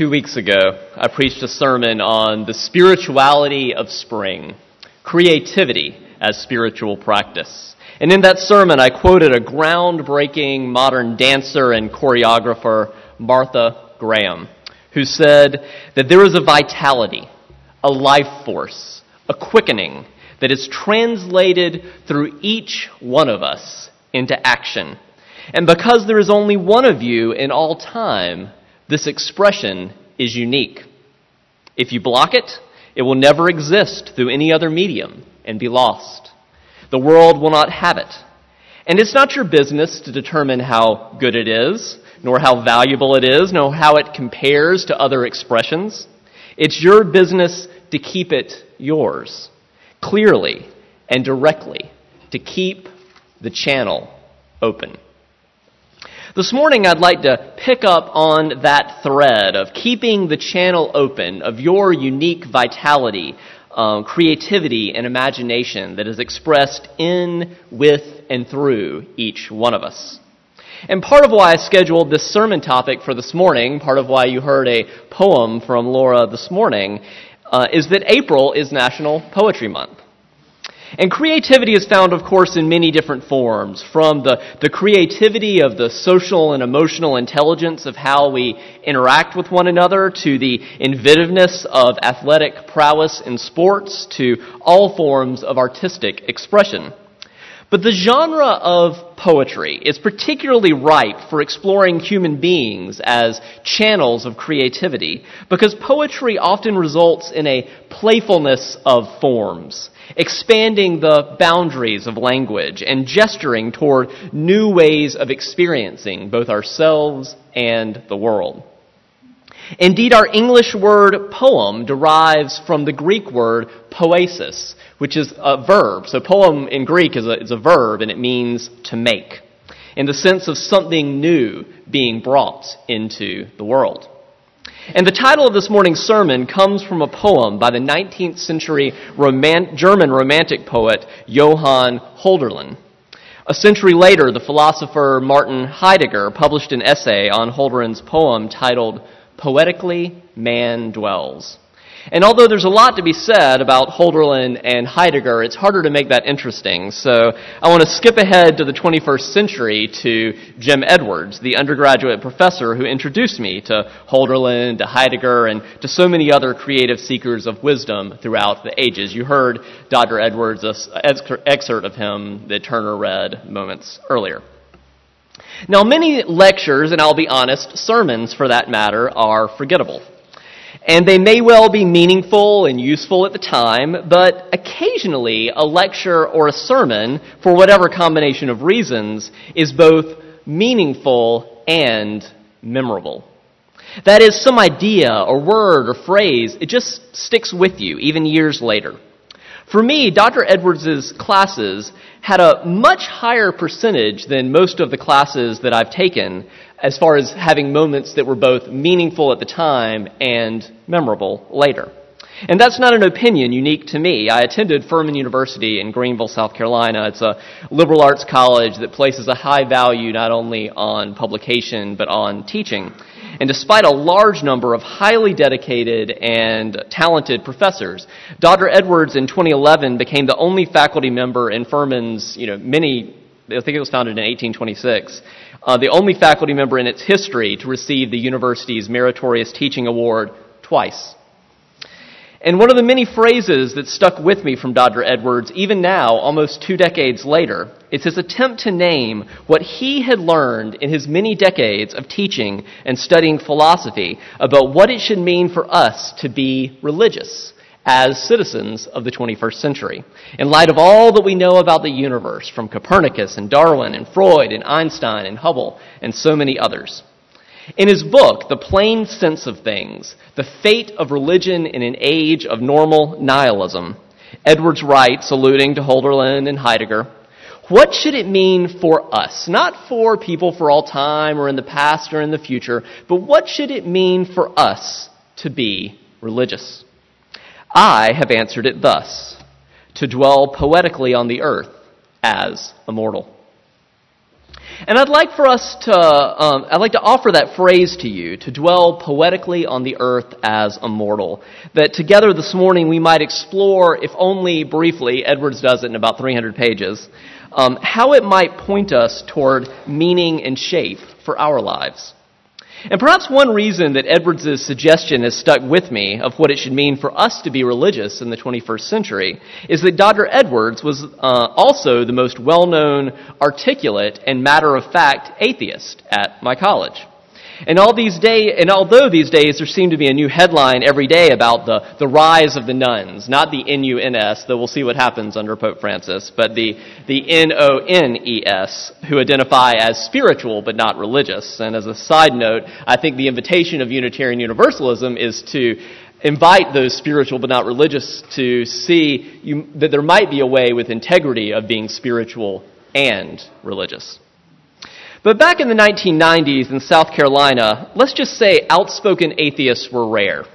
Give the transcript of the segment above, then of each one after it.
2 weeks ago, I preached a sermon on the spirituality of spring, creativity as spiritual practice. And in that sermon, I quoted a groundbreaking modern dancer and choreographer, Martha Graham, who said that there is a vitality, a life force, a quickening that is translated through each one of us into action. And because there is only one of you in all time, this expression is unique. If you block it, it will never exist through any other medium and be lost. The world will not have it. And it's not your business to determine how good it is, nor how valuable it is, nor how it compares to other expressions. It's your business to keep it yours, clearly and directly, to keep the channel open. This morning, I'd like to pick up on that thread of keeping the channel open, of your unique vitality, creativity, and imagination that is expressed in, with, and through each one of us. And part of why I scheduled this sermon topic for this morning, part of why you heard a poem from Laura this morning, is that April is National Poetry Month. And creativity is found, of course, in many different forms, from the creativity of the social and emotional intelligence of how we interact with one another, to the inventiveness of athletic prowess in sports, to all forms of artistic expression. But the genre of poetry is particularly ripe for exploring human beings as channels of creativity, because poetry often results in a playfulness of forms, expanding the boundaries of language and gesturing toward new ways of experiencing both ourselves and the world. Indeed, our English word poem derives from the Greek word poesis, which is a verb. So poem in Greek is a verb, and it means to make, in the sense of something new being brought into the world. And the title of this morning's sermon comes from a poem by the 19th century German Romantic poet Johann Holderlin. A century later, the philosopher Martin Heidegger published an essay on Holderlin's poem titled Poetically Man Dwells. And although there's a lot to be said about Holderlin and Heidegger, it's harder to make that interesting. So I want to skip ahead to the 21st century to Jim Edwards, the undergraduate professor who introduced me to Holderlin, to Heidegger, and to so many other creative seekers of wisdom throughout the ages. You heard Dr. Edwards, an excerpt of him that Turner read moments earlier. Now, many lectures, and I'll be honest, sermons for that matter, are forgettable. And they may well be meaningful and useful at the time, but occasionally a lecture or a sermon, for whatever combination of reasons, is both meaningful and memorable. That is, some idea or word or phrase, it just sticks with you, even years later. For me, Dr. Edwards' classes had a much higher percentage than most of the classes that I've taken as far as having moments that were both meaningful at the time and memorable later. And that's not an opinion unique to me. I attended Furman University in Greenville, South Carolina. It's a liberal arts college that places a high value not only on publication but on teaching. And despite a large number of highly dedicated and talented professors, Dr. Edwards in 2011 became the only faculty member in Furman's, I think it was founded in 1826, the only faculty member in its history to receive the university's Meritorious Teaching Award twice. And one of the many phrases that stuck with me from Dr. Edwards, even now, almost 2 decades later, is his attempt to name what he had learned in his many decades of teaching and studying philosophy about what it should mean for us to be religious as citizens of the 21st century, in light of all that we know about the universe, from Copernicus and Darwin and Freud and Einstein and Hubble and so many others. In his book, The Plain Sense of Things: The Fate of Religion in an Age of Normal Nihilism, Edwards writes, alluding to Holderlin and Heidegger, what should it mean for us? Not for people for all time or in the past or in the future, but what should it mean for us to be religious? I have answered it thus: to dwell poetically on the earth as a mortal. And I'd like to offer that phrase to you, to dwell poetically on the earth as a mortal, that together this morning we might explore, if only briefly, Edwards does it in about 300 pages, how it might point us toward meaning and shape for our lives. And perhaps one reason that Edwards' suggestion has stuck with me of what it should mean for us to be religious in the 21st century is that Dr. Edwards was also the most well-known, articulate, and matter-of-fact atheist at my college. And although these days there seemed to be a new headline every day about the rise of the nuns, not the N-U-N-S, though we'll see what happens under Pope Francis, but the N-O-N-E-S, who identify as spiritual but not religious. And as a side note, I think the invitation of Unitarian Universalism is to invite those spiritual but not religious to see that there might be a way with integrity of being spiritual and religious. But back in the 1990s in South Carolina, let's just say outspoken atheists were rare.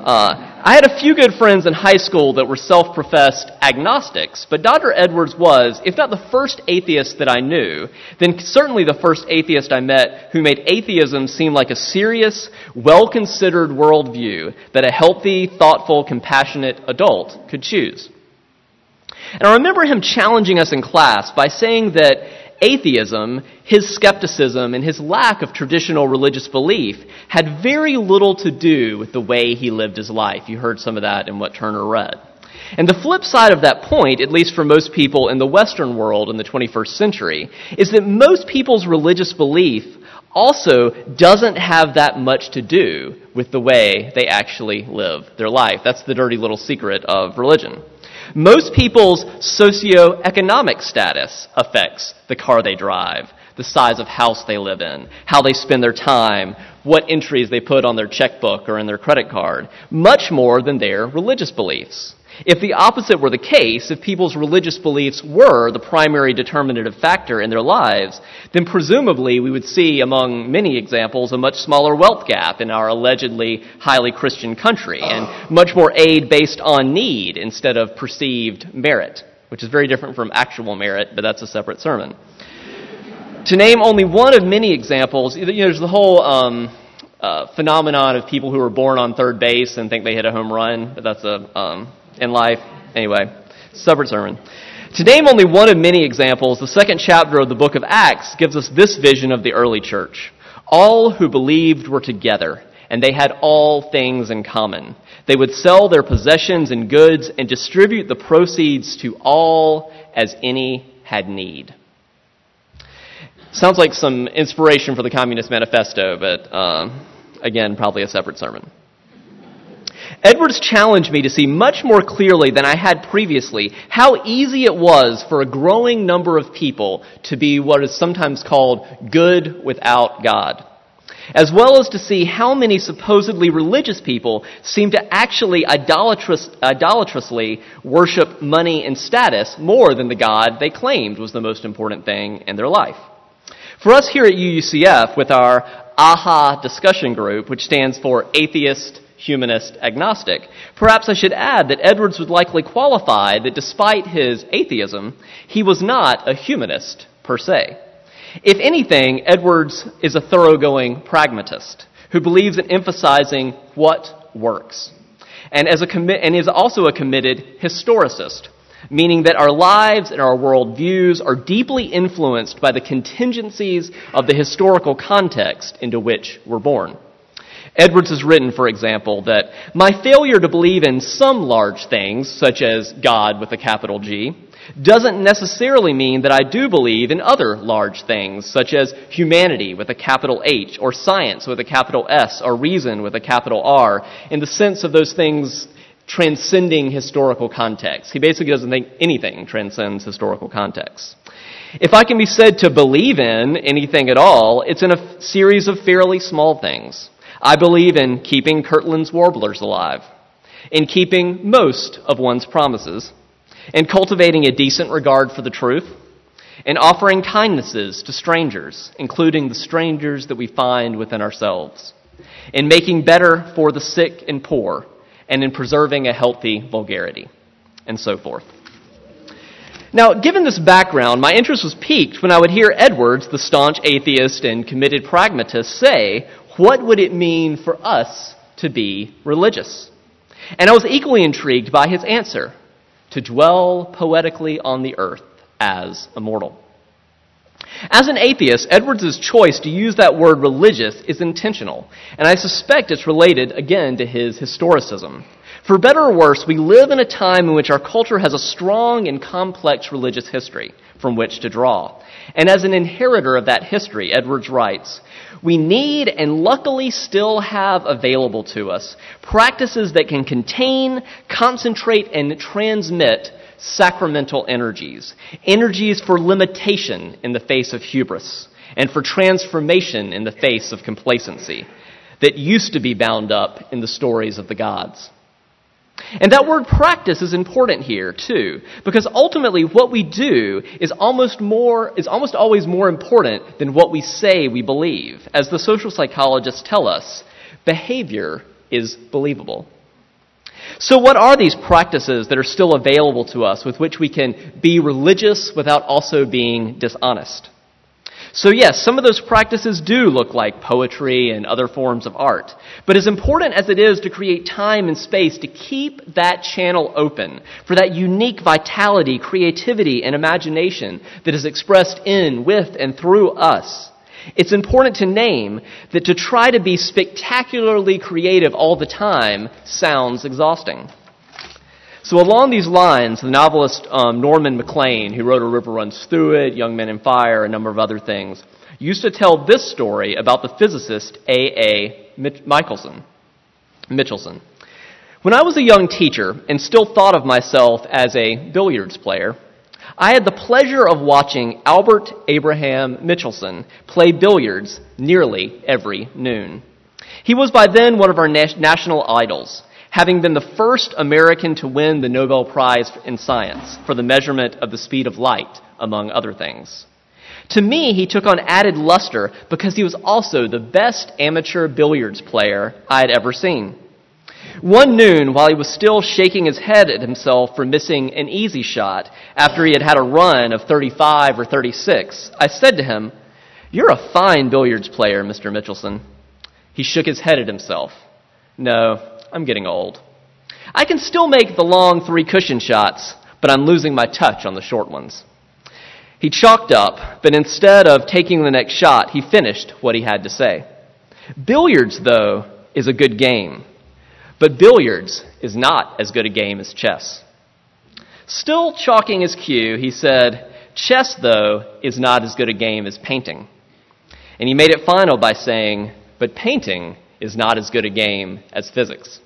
I had a few good friends in high school that were self-professed agnostics, but Dr. Edwards was, if not the first atheist that I knew, then certainly the first atheist I met who made atheism seem like a serious, well-considered worldview that a healthy, thoughtful, compassionate adult could choose. And I remember him challenging us in class by saying that atheism, his skepticism, and his lack of traditional religious belief had very little to do with the way he lived his life. You heard some of that in what Turner read. And the flip side of that point, at least for most people in the Western world in the 21st century, is that most people's religious belief also doesn't have that much to do with the way they actually live their life. That's the dirty little secret of religion. Most people's socioeconomic status affects the car they drive, the size of house they live in, how they spend their time, what entries they put on their checkbook or in their credit card, much more than their religious beliefs. If the opposite were the case, if people's religious beliefs were the primary determinative factor in their lives, then presumably we would see, among many examples, a much smaller wealth gap in our allegedly highly Christian country, and much more aid based on need instead of perceived merit, which is very different from actual merit, but that's a separate sermon. To name only one of many examples, there's the whole phenomenon of people who are born on third base and think they hit a home run, but that's a in life. Anyway, separate sermon. To name only one of many examples, the second chapter of the book of Acts gives us this vision of the early church. All who believed were together, and they had all things in common. They would sell their possessions and goods and distribute the proceeds to all as any had need. Sounds like some inspiration for the Communist Manifesto, but again, probably a separate sermon. Edwards challenged me to see much more clearly than I had previously how easy it was for a growing number of people to be what is sometimes called good without God, as well as to see how many supposedly religious people seem to actually idolatrously worship money and status more than the God they claimed was the most important thing in their life. For us here at UUCF, with our AHA discussion group, which stands for Atheist, Humanist, Agnostic, perhaps I should add that Edwards would likely qualify that despite his atheism, he was not a humanist per se. If anything, Edwards is a thoroughgoing pragmatist who believes in emphasizing what works, and is also a committed historicist, meaning that our lives and our worldviews are deeply influenced by the contingencies of the historical context into which we're born. Edwards has written, for example, that my failure to believe in some large things, such as God with a capital G, doesn't necessarily mean that I do believe in other large things, such as humanity with a capital H, or science with a capital S, or reason with a capital R, in the sense of those things transcending historical context. He basically doesn't think anything transcends historical context. If I can be said to believe in anything at all, it's in a series of fairly small things. I believe in keeping Kirtland's warblers alive, in keeping most of one's promises, in cultivating a decent regard for the truth, in offering kindnesses to strangers, including the strangers that we find within ourselves, in making better for the sick and poor, and in preserving a healthy vulgarity, and so forth. Now, given this background, my interest was piqued when I would hear Edwards, the staunch atheist and committed pragmatist, say, "What would it mean for us to be religious?" And I was equally intrigued by his answer, to dwell poetically on the earth as immortal. As an atheist, Edwards' choice to use that word religious is intentional, and I suspect it's related, again, to his historicism. For better or worse, we live in a time in which our culture has a strong and complex religious history from which to draw. And as an inheritor of that history, Edwards writes, "We need and luckily still have available to us practices that can contain, concentrate, and transmit sacramental energies, energies for limitation in the face of hubris, and for transformation in the face of complacency, that used to be bound up in the stories of the gods." And that word practice is important here, too, because ultimately what we do is almost always more important than what we say we believe. As the social psychologists tell us, behavior is believable. So what are these practices that are still available to us with which we can be religious without also being dishonest? So yes, some of those practices do look like poetry and other forms of art. But as important as it is to create time and space to keep that channel open for that unique vitality, creativity, and imagination that is expressed in, with, and through us, it's important to name that to try to be spectacularly creative all the time sounds exhausting. So along these lines, the novelist Norman Maclean, who wrote A River Runs Through It, Young Men in Fire, a number of other things, used to tell this story about the physicist A.A. Michelson. When I was a young teacher and still thought of myself as a billiards player, I had the pleasure of watching Albert Abraham Michelson play billiards nearly every noon. He was by then one of our national idols, having been the first American to win the Nobel Prize in Science for the measurement of the speed of light, among other things. To me, he took on added luster because he was also the best amateur billiards player I had ever seen. One noon, while he was still shaking his head at himself for missing an easy shot after he had had a run of 35 or 36, I said to him, "You're a fine billiards player, Mr. Michelson." He shook his head at himself. "No, I'm getting old. I can still make the long three-cushion shots, but I'm losing my touch on the short ones." He chalked up, but instead of taking the next shot, he finished what he had to say. Billiards, though, is a good game, but billiards is not as good a game as chess. Still chalking his cue, he said, "Chess, though, is not as good a game as painting." And he made it final by saying, "But painting is not as good a game as physics."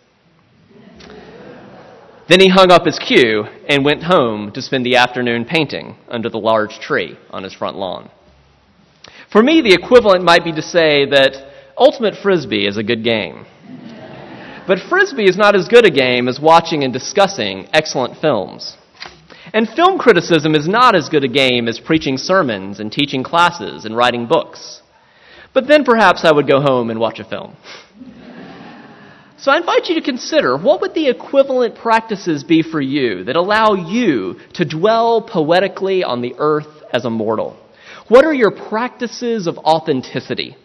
Then he hung up his cue and went home to spend the afternoon painting under the large tree on his front lawn. For me, the equivalent might be to say that ultimate Frisbee is a good game. But Frisbee is not as good a game as watching and discussing excellent films. And film criticism is not as good a game as preaching sermons and teaching classes and writing books. But then perhaps I would go home and watch a film. So I invite you to consider, what would the equivalent practices be for you that allow you to dwell poetically on the earth as immortal? What are your practices of authenticity?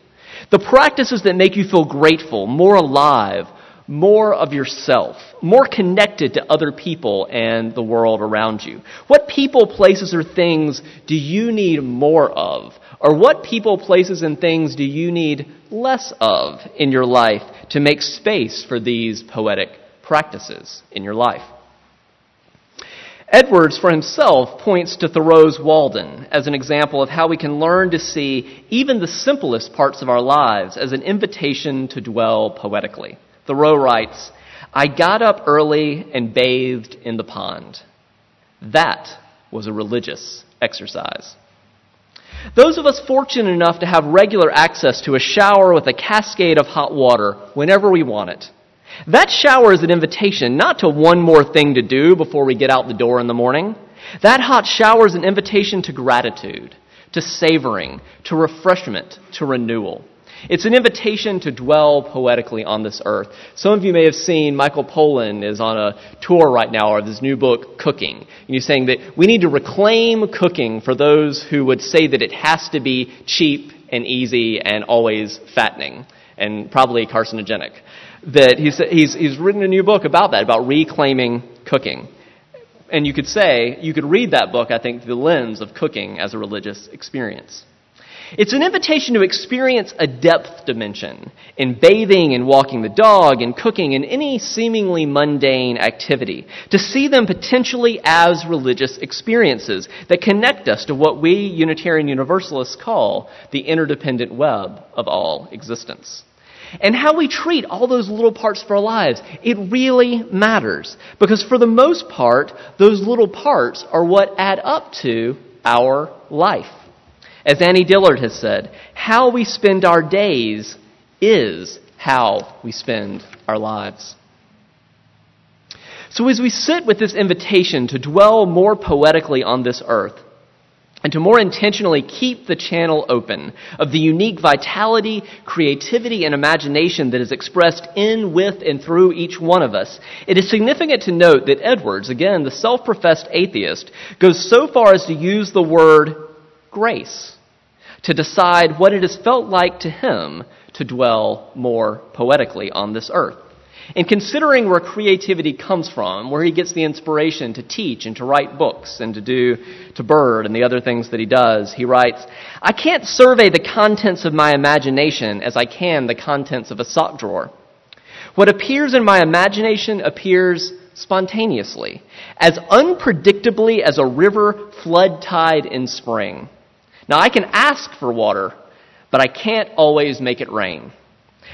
The practices that make you feel grateful, more alive, more of yourself, more connected to other people and the world around you. What people, places, or things do you need more of? Or what people, places, and things do you need less of in your life to make space for these poetic practices in your life? Edwards, for himself, points to Thoreau's Walden as an example of how we can learn to see even the simplest parts of our lives as an invitation to dwell poetically. Thoreau writes, "I got up early and bathed in the pond. That was a religious exercise." Those of us fortunate enough to have regular access to a shower with a cascade of hot water whenever we want it, that shower is an invitation not to one more thing to do before we get out the door in the morning. That hot shower is an invitation to gratitude, to savoring, to refreshment, to renewal. It's an invitation to dwell poetically on this earth. Some of you may have seen Michael Pollan is on a tour right now of his new book, Cooking. And he's saying that we need to reclaim cooking for those who would say that it has to be cheap and easy and always fattening and probably carcinogenic. That he's written a new book about that, about reclaiming cooking. And you could say, you could read that book, I think, through the lens of cooking as a religious experience. It's an invitation to experience a depth dimension in bathing and walking the dog and cooking and any seemingly mundane activity, to see them potentially as religious experiences that connect us to what we Unitarian Universalists call the interdependent web of all existence. And how we treat all those little parts of our lives, it really matters. Because for the most part, those little parts are what add up to our life. As Annie Dillard has said, how we spend our days is how we spend our lives. So as we sit with this invitation to dwell more poetically on this earth, and to more intentionally keep the channel open of the unique vitality, creativity, and imagination that is expressed in, with, and through each one of us, it is significant to note that Edwards, again, the self-professed atheist, goes so far as to use the word grace to decide what it has felt like to him to dwell more poetically on this earth. And considering where creativity comes from, where he gets the inspiration to teach and to write books and to bird and the other things that he does, he writes, "I can't survey the contents of my imagination as I can the contents of a sock drawer. What appears in my imagination appears spontaneously, as unpredictably as a river flood tide in spring. Now, I can ask for water, but I can't always make it rain.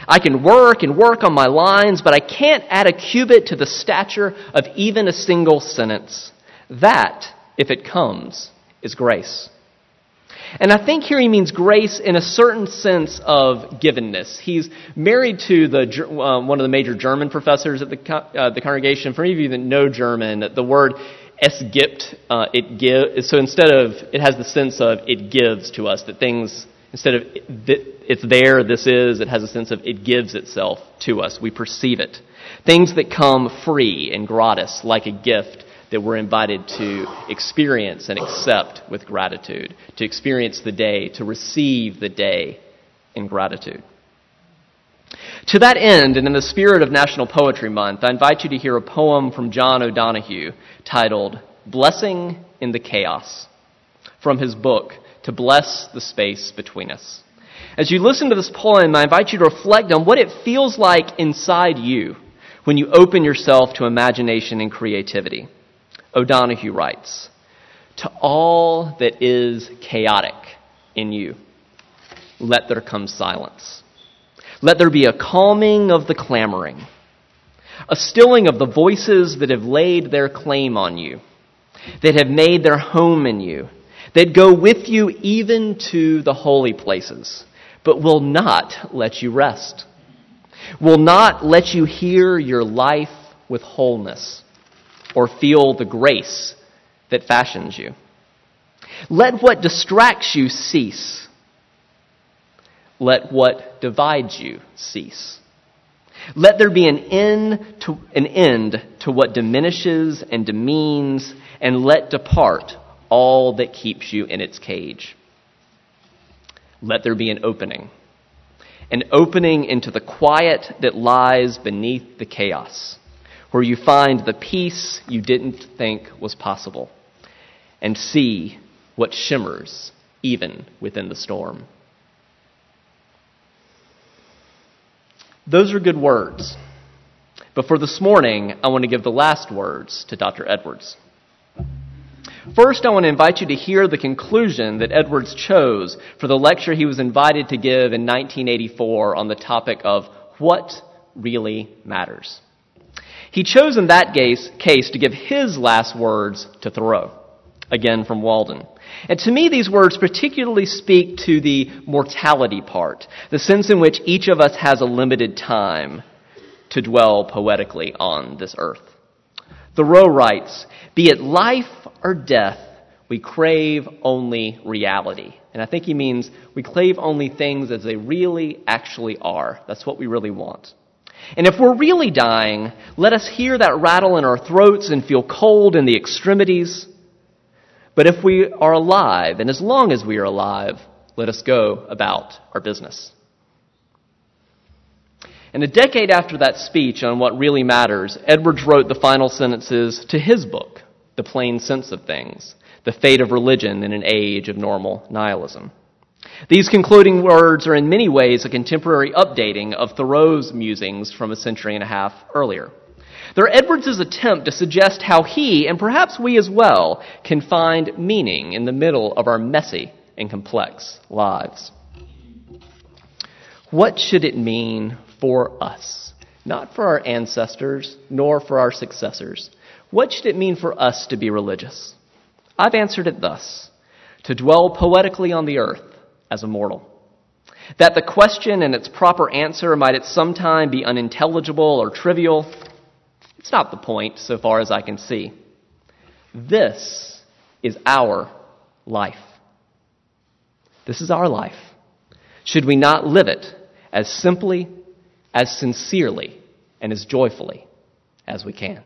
I can work and work on my lines, but I can't add a cubit to the stature of even a single sentence. That, if it comes, is grace." And I think here he means grace in a certain sense of givenness. He's married to one of the major German professors at the congregation. For any of you that know German, the word es gibt, it gives. So instead of, it has the sense of it gives to us, that things, instead of it's there, this is, it has a sense of it gives itself to us. We perceive it. Things that come free and gratis, like a gift that we're invited to experience and accept with gratitude, to experience the day, to receive the day in gratitude. To that end, and in the spirit of National Poetry Month, I invite you to hear a poem from John O'Donohue titled "Blessing in the Chaos," from his book, To Bless the Space Between Us. As you listen to this poem, I invite you to reflect on what it feels like inside you when you open yourself to imagination and creativity. O'Donohue writes, "To all that is chaotic in you, let there come silence. Let there be a calming of the clamoring, a stilling of the voices that have laid their claim on you, that have made their home in you, that go with you even to the holy places, but will not let you rest, will not let you hear your life with wholeness or feel the grace that fashions you. Let what distracts you cease. Let what divides you cease. Let there be an end to what diminishes and demeans, and let depart all that keeps you in its cage. Let there be an opening into the quiet that lies beneath the chaos, where you find the peace you didn't think was possible, and see what shimmers even within the storm." Those are good words, but for this morning, I want to give the last words to Dr. Edwards. First, I want to invite you to hear the conclusion that Edwards chose for the lecture he was invited to give in 1984 on the topic of what really matters. He chose in that case to give his last words to Thoreau, again from Walden. And to me, these words particularly speak to the mortality part, the sense in which each of us has a limited time to dwell poetically on this earth. Thoreau writes, "Be it life or death, we crave only reality, And I think he means we crave only things as they really actually are. That's what we really want. And if we're really dying, let us hear that rattle in our throats and feel cold in the extremities. But if we are alive, and as long as we are alive, let us go about our business. And a decade after that speech on what really matters, Edwards wrote the final sentences to his book, The Plain Sense of Things: The Fate of Religion in an Age of Normal Nihilism. These concluding words are in many ways a contemporary updating of Thoreau's musings from a century and a half earlier. They're Edwards' attempt to suggest how he, and perhaps we as well, can find meaning in the middle of our messy and complex lives. What should it mean for us? Not for our ancestors, nor for our successors. What should it mean for us to be religious? I've answered it thus: to dwell poetically on the earth as a mortal. That the question and its proper answer might at some time be unintelligible or trivial, it's not the point so far as I can see. This is our life. This is our life. Should we not live it as simply, as sincerely, and as joyfully as we can?